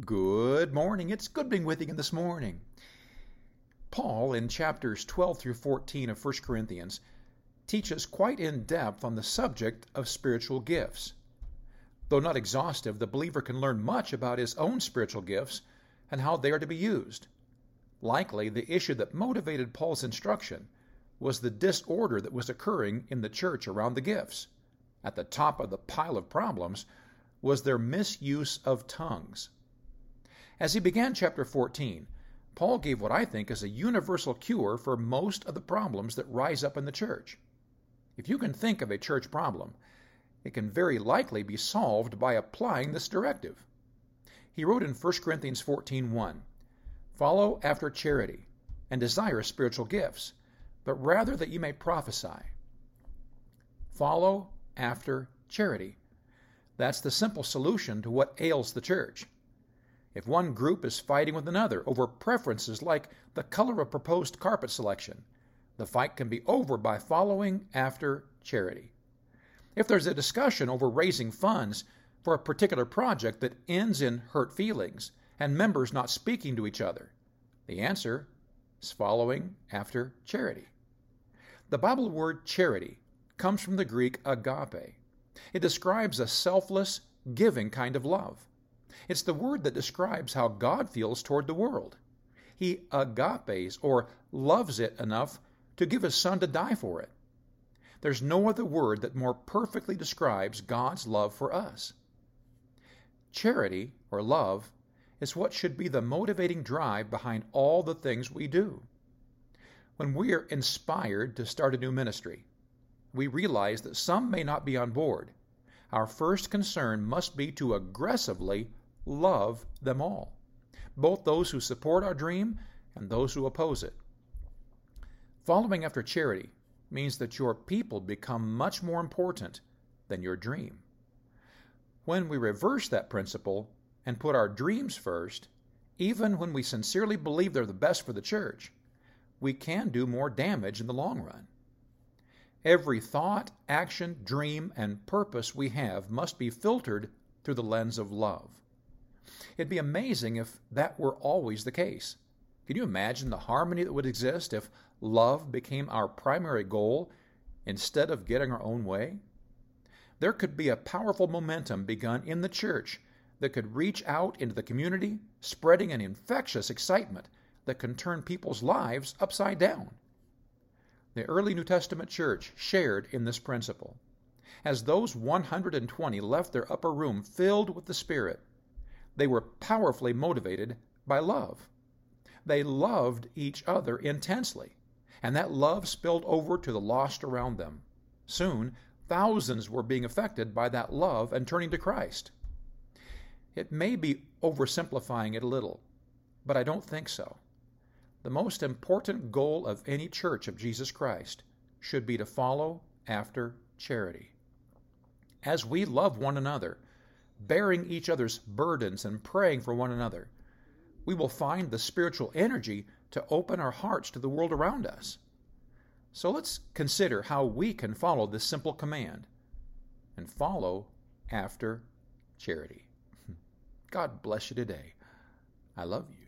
Good morning. It's good being with you again this morning. Paul, in chapters 12 through 14 of 1 Corinthians, teaches quite in depth on the subject of spiritual gifts. Though not exhaustive, the believer can learn much about his own spiritual gifts and how they are to be used. Likely, the issue that motivated Paul's instruction was the disorder that was occurring in the church around the gifts. At the top of the pile of problems was their misuse of tongues. As he began chapter 14, Paul gave what I think is a universal cure for most of the problems that rise up in the church. If you can think of a church problem, it can very likely be solved by applying this directive. He wrote in 1 Corinthians 14:1, "Follow after charity, and desire spiritual gifts, but rather that you may prophesy." Follow after charity. That's the simple solution to what ails the church. If one group is fighting with another over preferences like the color of proposed carpet selection, the fight can be over by following after charity. If there's a discussion over raising funds for a particular project that ends in hurt feelings and members not speaking to each other, the answer is following after charity. The Bible word charity comes from the Greek agape. It describes a selfless, giving kind of love. It's the word that describes how God feels toward the world. He agapes, or loves it enough to give His Son to die for it. There's no other word that more perfectly describes God's love for us. Charity, or love, is what should be the motivating drive behind all the things we do. When we are inspired to start a new ministry, we realize that some may not be on board. Our first concern must be to aggressively love them all, both those who support our dream and those who oppose it. Following after charity means that your people become much more important than your dream. When we reverse that principle and put our dreams first, even when we sincerely believe they're the best for the church, we can do more damage in the long run. Every thought, action, dream, and purpose we have must be filtered through the lens of love. It'd be amazing if that were always the case. Can you imagine the harmony that would exist if love became our primary goal instead of getting our own way? There could be a powerful momentum begun in the church that could reach out into the community, spreading an infectious excitement that can turn people's lives upside down. The early New Testament church shared in this principle. As those 120 left their upper room filled with the Spirit, they were powerfully motivated by love. They loved each other intensely, and that love spilled over to the lost around them. Soon, thousands were being affected by that love and turning to Christ. It may be oversimplifying it a little, but I don't think so. The most important goal of any church of Jesus Christ should be to follow after charity. As we love one another, bearing each other's burdens and praying for one another, we will find the spiritual energy to open our hearts to the world around us. So let's consider how we can follow this simple command and follow after charity. God bless you today. I love you.